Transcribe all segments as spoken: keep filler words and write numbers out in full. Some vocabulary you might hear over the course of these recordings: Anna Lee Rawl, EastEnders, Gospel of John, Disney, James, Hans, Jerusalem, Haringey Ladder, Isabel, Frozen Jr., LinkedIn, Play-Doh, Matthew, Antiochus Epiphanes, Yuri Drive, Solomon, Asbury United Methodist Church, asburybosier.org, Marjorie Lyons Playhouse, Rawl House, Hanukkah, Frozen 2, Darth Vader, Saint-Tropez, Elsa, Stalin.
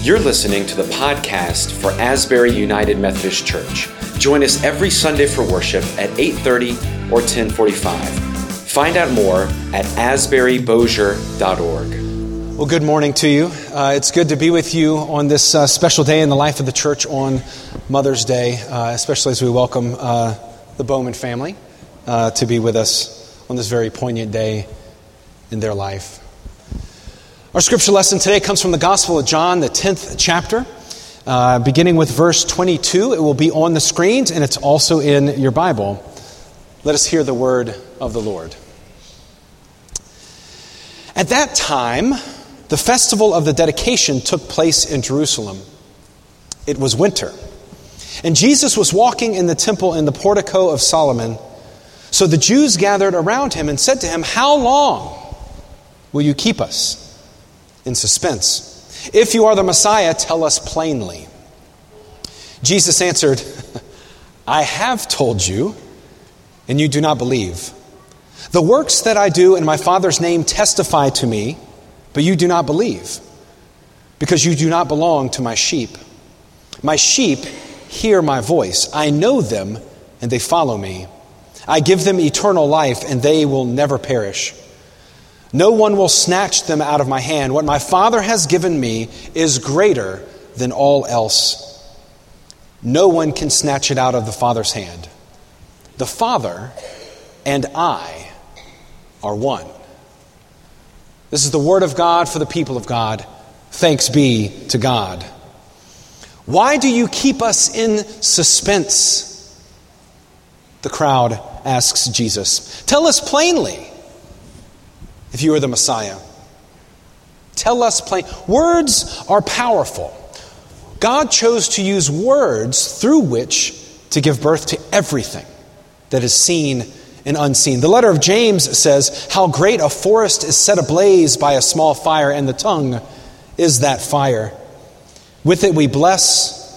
You're listening to the podcast for Asbury United Methodist Church. Join us every Sunday for worship at eight thirty or ten forty-five. Find out more at asbury bosier dot org. Well, good morning to you. Uh, it's good to be with you on this uh, special day in the life of the church on Mother's Day, uh, especially as we welcome uh, the Bowman family uh, to be with us on this very poignant day in their life. Our scripture lesson today comes from the Gospel of John, the tenth chapter, uh, beginning with verse twenty-two. It will be on the screens, and it's also in your Bible. Let us hear the word of the Lord. At that time, the festival of the dedication took place in Jerusalem. It was winter, and Jesus was walking in the temple in the portico of Solomon. So the Jews gathered around him and said to him, "How long will you keep us in suspense? If you are the Messiah, tell us plainly." Jesus answered, "I have told you, and you do not believe. The works that I do in my Father's name testify to me, but you do not believe, because you do not belong to my sheep. My sheep hear my voice. I know them, and they follow me. I give them eternal life, and they will never perish. No one will snatch them out of my hand. What my Father has given me is greater than all else. No one can snatch it out of the Father's hand. The Father and I are one." This is the word of God for the people of God. Thanks be to God. Why do you keep us in suspense? The crowd asks Jesus. Tell us plainly. If you are the Messiah, tell us plain. Words are powerful. God chose to use words through which to give birth to everything that is seen and unseen. The letter of James says, "How great a forest is set ablaze by a small fire, and the tongue is that fire. With it we bless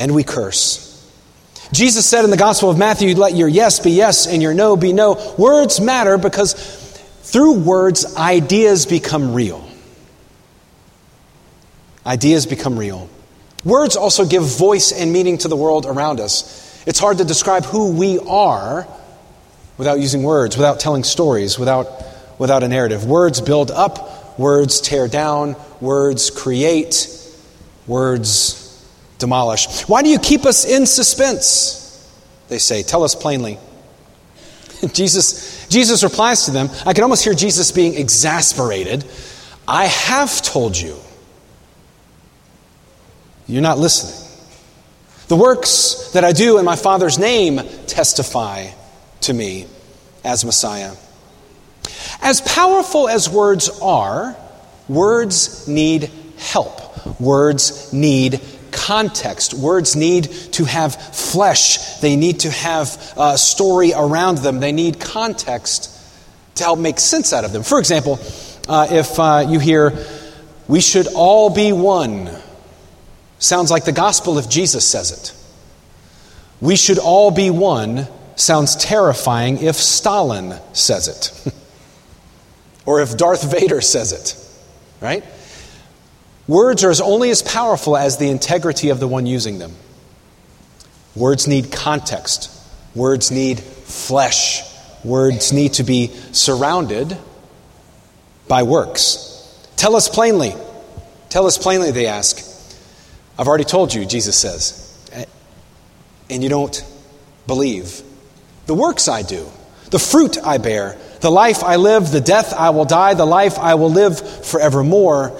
and we curse." Jesus said in the Gospel of Matthew, "Let your yes be yes and your no be no." Words matter because through words, ideas become real. Ideas become real. Words also give voice and meaning to the world around us. It's hard to describe who we are without using words, without telling stories, without, without a narrative. Words build up, words tear down, words create, words demolish. "Why do you keep us in suspense?" they say. "Tell us plainly." Jesus, Jesus replies to them. I can almost hear Jesus being exasperated. "I have told you. You're not listening. The works that I do in my Father's name testify to me as Messiah." As powerful as words are, words need help. Words need context. Words need to have flesh. They need to have a story around them. They need context to help make sense out of them. For example, uh, if uh, you hear, "We should all be one," sounds like the gospel if Jesus says it. "We should all be one" sounds terrifying if Stalin says it. Or if Darth Vader says it, right? Words are as only as powerful as the integrity of the one using them. Words need context. Words need flesh. Words need to be surrounded by works. "Tell us plainly. Tell us plainly," they ask. "I've already told you," Jesus says, "and you don't believe. The works I do, the fruit I bear, the life I live, the death I will die, the life I will live forevermore,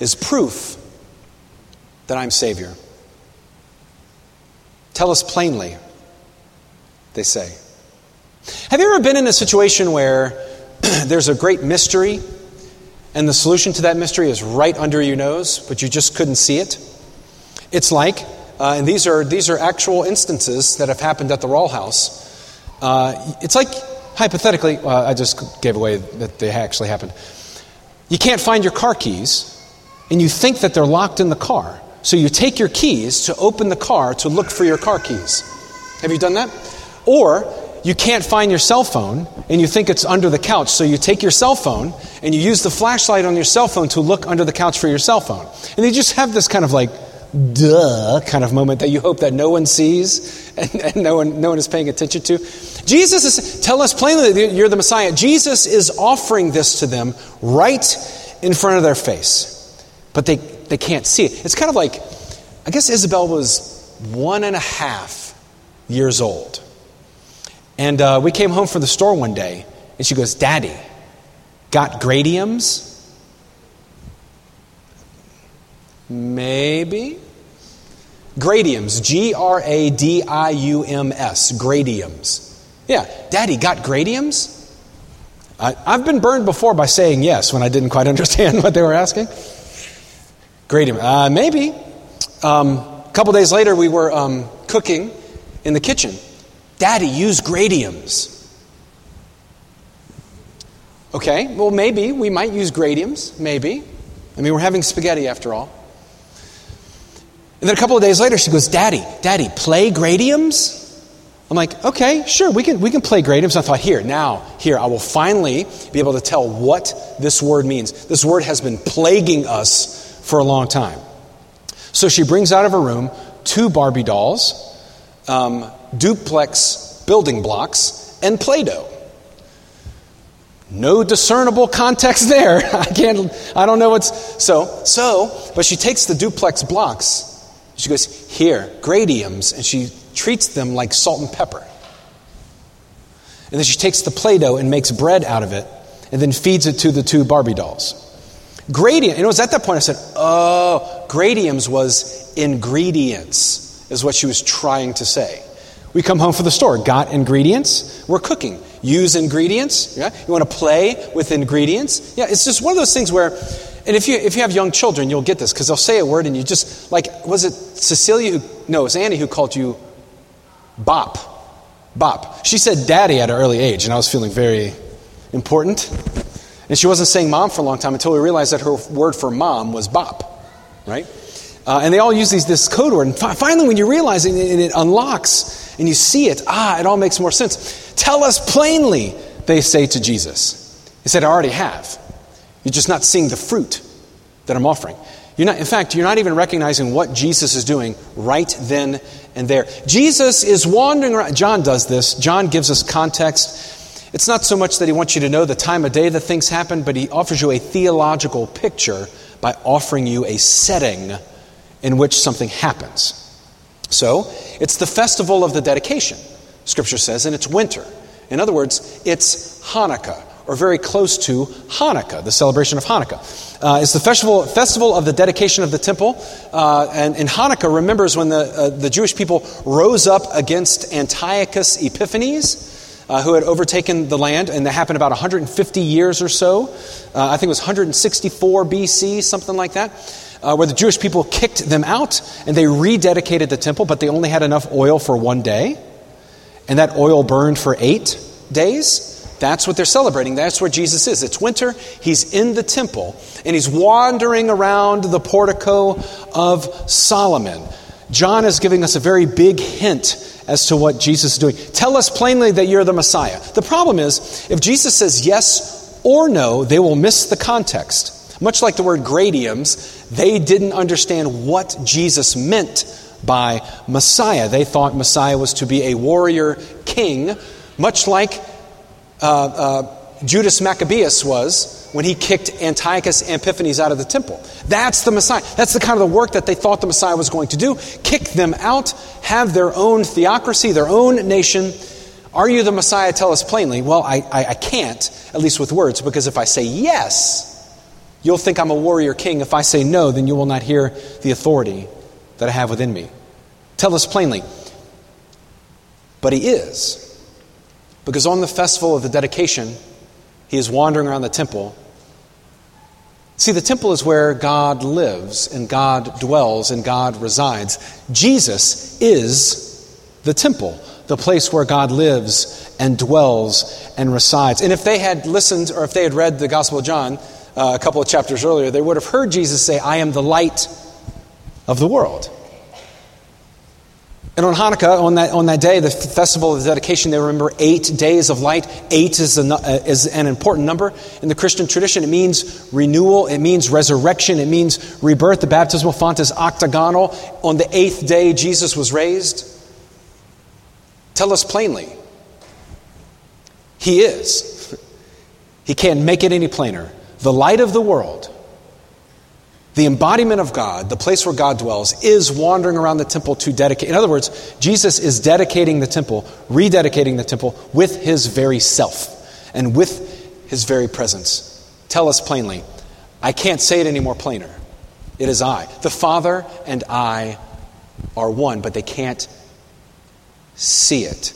is proof that I'm Savior." "Tell us plainly," they say. Have you ever been in a situation where there's a great mystery and the solution to that mystery is right under your nose, but you just couldn't see it? It's like, uh, and these are these are actual instances that have happened at the Rawl House. Uh, it's like, hypothetically, uh, I just gave away that they actually happened. You can't find your car keys, and you think that they're locked in the car. So you take your keys to open the car to look for your car keys. Have you done that? Or you can't find your cell phone and you think it's under the couch. So you take your cell phone and you use the flashlight on your cell phone to look under the couch for your cell phone. And they just have this kind of like, duh, kind of moment that you hope that no one sees and, and no one no one is paying attention to. Jesus is, tell us plainly that you're the Messiah. Jesus is offering this to them right in front of their face, but they, they can't see it. It's kind of like, I guess Isabel was one and a half years old. And uh, we came home from the store one day, and she goes, "Daddy, got gradiums?" Maybe. Gradiums, G R A D I U M S, gradiums. Yeah, "Daddy, got gradiums?" I, I've been burned before by saying yes when I didn't quite understand what they were asking. Gradium, uh, maybe. Um, a couple days later, we were um, cooking in the kitchen. "Daddy, use gradiums." Okay, well, maybe. We might use gradiums, maybe. I mean, we're having spaghetti after all. And then a couple of days later, she goes, Daddy, Daddy, play gradiums? I'm like, okay, sure, we can we can play gradiums. I thought, here, now, here, I will finally be able to tell what this word means. This word has been plaguing us for a long time. So she brings out of her room two Barbie dolls, um, duplex building blocks, and Play-Doh. No discernible context there. I can't, I don't know what's, so, so, but she takes the duplex blocks. She goes, "Here, gradiums," and she treats them like salt and pepper. And then she takes the Play-Doh and makes bread out of it and then feeds it to the two Barbie dolls. Gradient, and it was at that point I said, oh, gradiums was ingredients, is what she was trying to say. We come home from the store, got ingredients, we're cooking. Use ingredients, yeah? You want to play with ingredients? Yeah, it's just one of those things where, and if you if you have young children, you'll get this, because they'll say a word and you just, like, was it Cecilia who, no, it was Annie who called you bop, bop. She said daddy at an early age, and I was feeling very important. And she wasn't saying mom for a long time until we realized that her word for mom was bop, right? Uh, and they all use these, this code word. And fi- finally, when you realize it and it unlocks and you see it, ah, it all makes more sense. "Tell us plainly," they say to Jesus. He said, "I already have. You're just not seeing the fruit that I'm offering." You're not, in fact, you're not even recognizing what Jesus is doing right then and there. Jesus is wandering around. John does this. John gives us context. It's not so much that he wants you to know the time of day that things happen, but he offers you a theological picture by offering you a setting in which something happens. So, it's the festival of the dedication, Scripture says, and it's winter. In other words, it's Hanukkah, or very close to Hanukkah, the celebration of Hanukkah. Uh, it's the festival, festival of the dedication of the temple, uh, and, and Hanukkah remembers when the, uh, the Jewish people rose up against Antiochus Epiphanes, Uh, who had overtaken the land, and that happened about one hundred fifty years or so. Uh, I think it was one hundred sixty-four B C, something like that, uh, where the Jewish people kicked them out, and they rededicated the temple, but they only had enough oil for one day, and that oil burned for eight days. That's what they're celebrating. That's where Jesus is. It's winter. He's in the temple, and he's wandering around the portico of Solomon. John is giving us a very big hint as to what Jesus is doing. Tell us plainly that you're the Messiah. The problem is, if Jesus says yes or no, they will miss the context. Much like the word gradiums, they didn't understand what Jesus meant by Messiah. They thought Messiah was to be a warrior king, much like uh, uh, Judas Maccabeus was when he kicked Antiochus Epiphanes out of the temple. That's the Messiah. That's the kind of the work that they thought the Messiah was going to do. Kick them out, have their own theocracy, their own nation. Are you the Messiah? Tell us plainly. Well, I, I, I can't, at least with words, because if I say yes, you'll think I'm a warrior king. If I say no, then you will not hear the authority that I have within me. Tell us plainly. But he is. Because on the festival of the dedication, he is wandering around the temple. See, the temple is where God lives and God dwells and God resides. Jesus is the temple, the place where God lives and dwells and resides. And if they had listened or if they had read the Gospel of John uh, a couple of chapters earlier, they would have heard Jesus say, "I am the light of the world." And on Hanukkah, on that on that day, the festival of the dedication, they remember eight days of light. Eight is, a, is an important number in the Christian tradition. It means renewal. It means resurrection. It means rebirth. The baptismal font is octagonal. On the eighth day, Jesus was raised. Tell us plainly. He is. He can't make it any plainer. The light of the world. The embodiment of God, the place where God dwells, is wandering around the temple to dedicate. In other words, Jesus is dedicating the temple, rededicating the temple with his very self and with his very presence. Tell us plainly. I can't say it any more plainer. It is I. The Father and I are one, but they can't see it.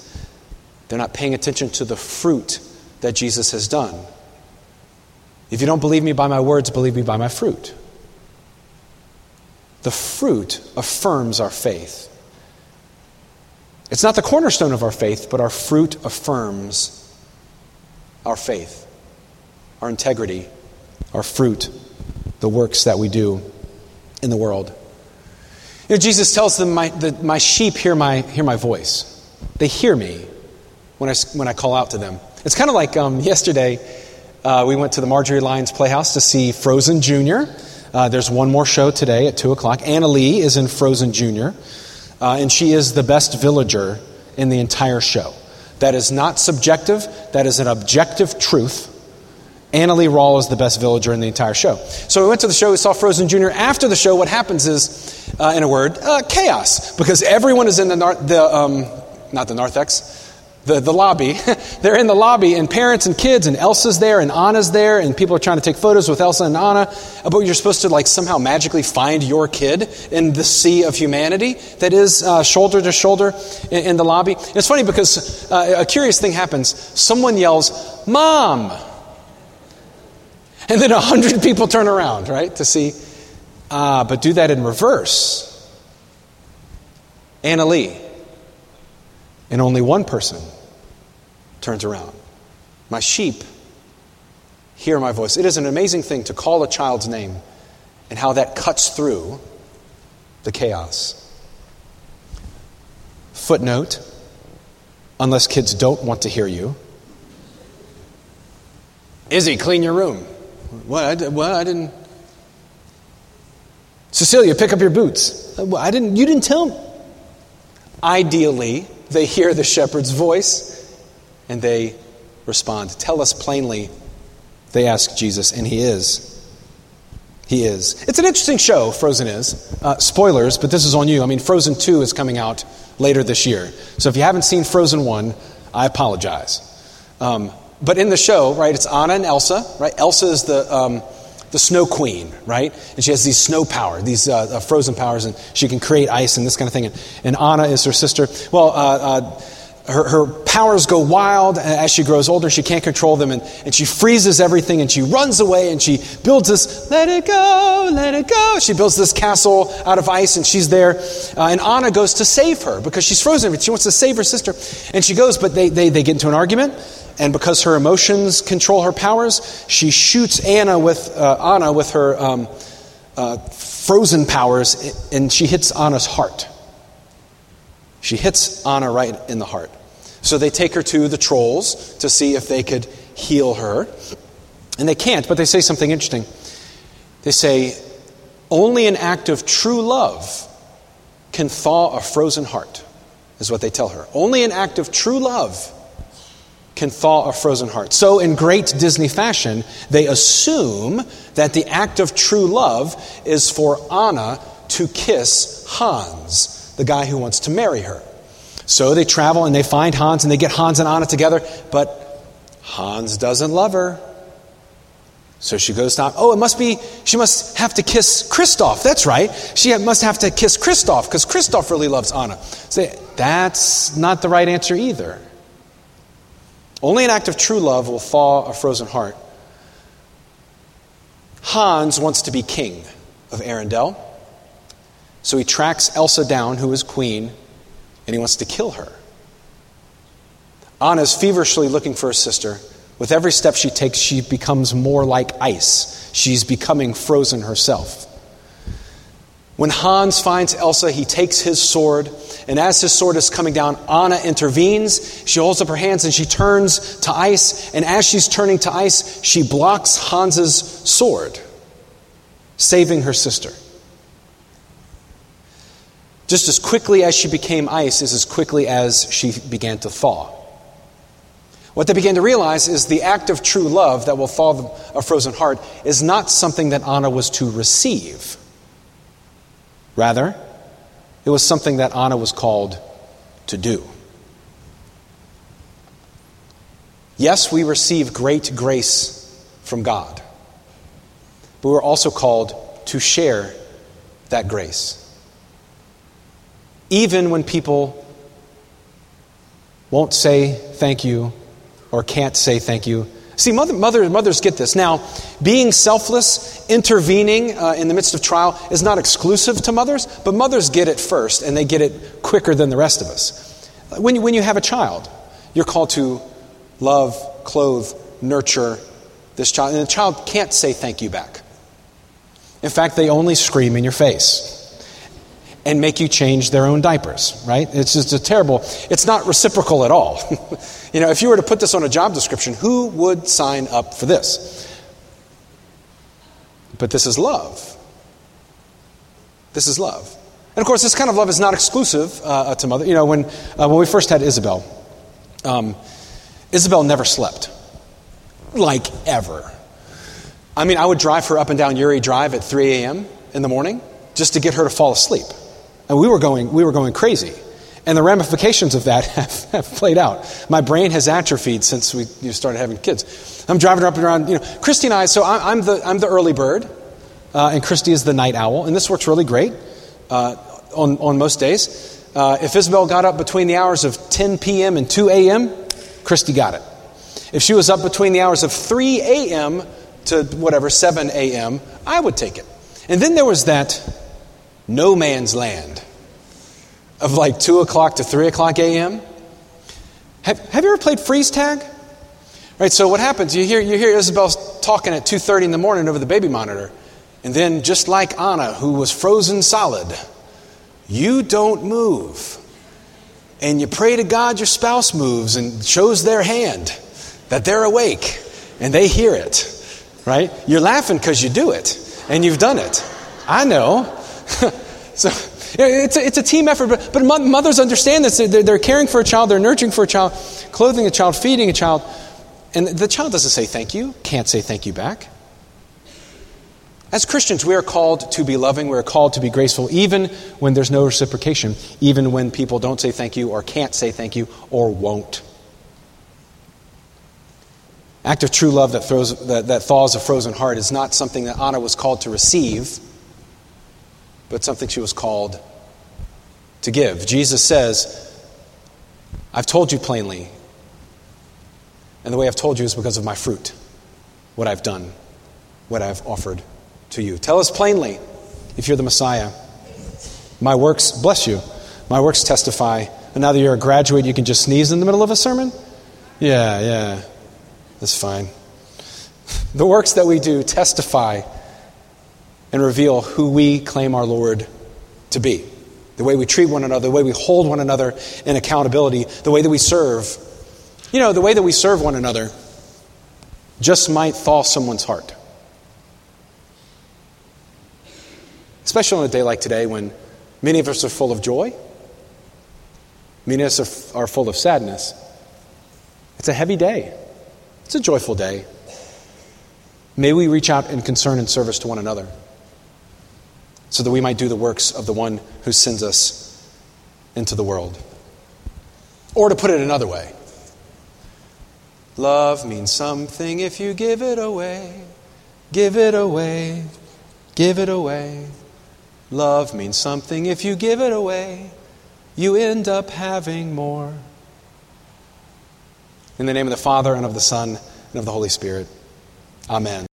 They're not paying attention to the fruit that Jesus has done. If you don't believe me by my words, believe me by my fruit. The fruit affirms our faith. It's not the cornerstone of our faith, but our fruit affirms our faith, our integrity, our fruit, the works that we do in the world. You know, Jesus tells them, my, the, my sheep hear my hear my voice. They hear me when I, when I call out to them. It's kind of like um, yesterday uh, we went to the Marjorie Lyons Playhouse to see Frozen Junior Uh, there's one more show today at two o'clock. Anna Lee is in Frozen Junior, uh, and she is the best villager in the entire show. That is not subjective. That is an objective truth. Anna Lee Rawl is the best villager in the entire show. So we went to the show. We saw Frozen Junior After the show, what happens is, uh, in a word, uh, chaos. Because everyone is in the, nar- the um, not the narthex, The, the lobby. They're in the lobby, and parents and kids, and Elsa's there, and Anna's there, and people are trying to take photos with Elsa and Anna. But you're supposed to like somehow magically find your kid in the sea of humanity that is uh, shoulder to shoulder in, in the lobby. And it's funny because uh, a curious thing happens. Someone yells, "Mom!" And then a hundred people turn around, right, to see. Uh, but do that in reverse. Anna Lee. And only one person turns around. My sheep hear my voice. It is an amazing thing to call a child's name and how that cuts through the chaos. Footnote, unless kids don't want to hear you. Izzy, clean your room. What? I did, what? I didn't. Cecilia, pick up your boots. I didn't. You didn't tell me. Ideally, they hear the shepherd's voice, and they respond. Tell us plainly, they ask Jesus, and he is. He is. It's an interesting show, Frozen is. Uh, spoilers, but this is on you. I mean, Frozen two is coming out later this year. So if you haven't seen Frozen one, I apologize. Um, but in the show, right, it's Anna and Elsa, right? Elsa is the... Um, The snow queen, right? And she has these snow power, these uh, frozen powers, and she can create ice and this kind of thing. And, and Anna is her sister. Well, uh, uh, her, her powers go wild as she grows older. She can't control them, and, and she freezes everything, and she runs away, and she builds this, let it go, let it go. She builds this castle out of ice, and she's there. Uh, and Anna goes to save her because she's frozen, but she wants to save her sister. And she goes, but they, they, they get into an argument. And because her emotions control her powers, she shoots Anna with uh, Anna with her um, uh, frozen powers, and she hits Anna's heart. She hits Anna right in the heart. So they take her to the trolls to see if they could heal her. And they can't, but they say something interesting. They say, only an act of true love can thaw a frozen heart, is what they tell her. Only an act of true love can thaw a frozen heart. So in great Disney fashion, they assume that the act of true love is for Anna to kiss Hans, the guy who wants to marry her. So they travel and they find Hans and they get Hans and Anna together, but Hans doesn't love her. So she goes down, oh, it must be, she must have to kiss Kristoff. That's right. She must have to kiss Kristoff because Kristoff really loves Anna. So that's not the right answer either. Only an act of true love will thaw a frozen heart. Hans wants to be king of Arendelle. So he tracks Elsa down, who is queen, and he wants to kill her. Anna is feverishly looking for her sister. With every step she takes, she becomes more like ice. She's becoming frozen herself. When Hans finds Elsa, he takes his sword, and as his sword is coming down, Anna intervenes. She holds up her hands and she turns to ice, and as she's turning to ice, she blocks Hans's sword, saving her sister. Just as quickly as she became ice is as quickly as she began to thaw. What they began to realize is the act of true love that will thaw a frozen heart is not something that Anna was to receive. Rather, it was something that Anna was called to do. Yes, we receive great grace from God, but we're also called to share that grace. Even when people won't say thank you or can't say thank you. See, mother, mother, mothers get this. Now, being selfless, intervening uh, in the midst of trial is not exclusive to mothers, but mothers get it first, and they get it quicker than the rest of us. When you, when you have a child, you're called to love, clothe, nurture this child, and the child can't say thank you back. In fact, they only scream in your face and make you change their own diapers, right? It's just a terrible, it's not reciprocal at all. You know, if you were to put this on a job description, who would sign up for this? But this is love. This is love. And of course, this kind of love is not exclusive uh, to mother. You know, when uh, when we first had Isabel, um, Isabel never slept, like ever. I mean, I would drive her up and down Yuri Drive at three a.m. in the morning just to get her to fall asleep. And we were going, we were going crazy. And the ramifications of that have, have played out. My brain has atrophied since we you started having kids. I'm driving her up and around, you know, Christy and I, so I'm, I'm the I'm the early bird, uh, and Christy is the night owl, and this works really great uh, on, on most days. Uh, if Isabel got up between the hours of ten p.m. and two a.m., Christy got it. If she was up between the hours of three a.m. to whatever, seven a.m., I would take it. And then there was that no man's land of like two o'clock to three o'clock a.m. Have, have you ever played freeze tag? Right, so what happens, you hear you hear Isabel talking at two thirty in the morning over the baby monitor, and then just like Anna, who was frozen solid, you don't move. And you pray to God your spouse moves and shows their hand that they're awake, and they hear it, right? You're laughing because you do it, and you've done it. I know. So it's a, it's a team effort, but, but mothers understand this. They're, they're caring for a child, they're nurturing for a child, clothing a child, feeding a child, and the child doesn't say thank you, can't say thank you back. As Christians, we are called to be loving, we are called to be graceful, even when there's no reciprocation, even when people don't say thank you or can't say thank you or won't. Act of true love that, throws, that, that thaws a frozen heart is not something that Anna was called to receive, but something she was called to give. Jesus says, I've told you plainly, and the way I've told you is because of my fruit, what I've done, what I've offered to you. Tell us plainly, if you're the Messiah, my works bless you, my works testify. And now that you're a graduate, you can just sneeze in the middle of a sermon? Yeah, yeah, that's fine. The works that we do testify and reveal who we claim our Lord to be. The way we treat one another, the way we hold one another in accountability, the way that we serve. You know, the way that we serve one another just might thaw someone's heart. Especially on a day like today when many of us are full of joy, many of us are, are full of sadness. It's a heavy day. It's a joyful day. May we reach out in concern and service to one another, so that we might do the works of the one who sends us into the world. Or to put it another way, love means something if you give it away, give it away, give it away. Love means something if you give it away, you end up having more. In the name of the Father, and of the Son, and of the Holy Spirit. Amen.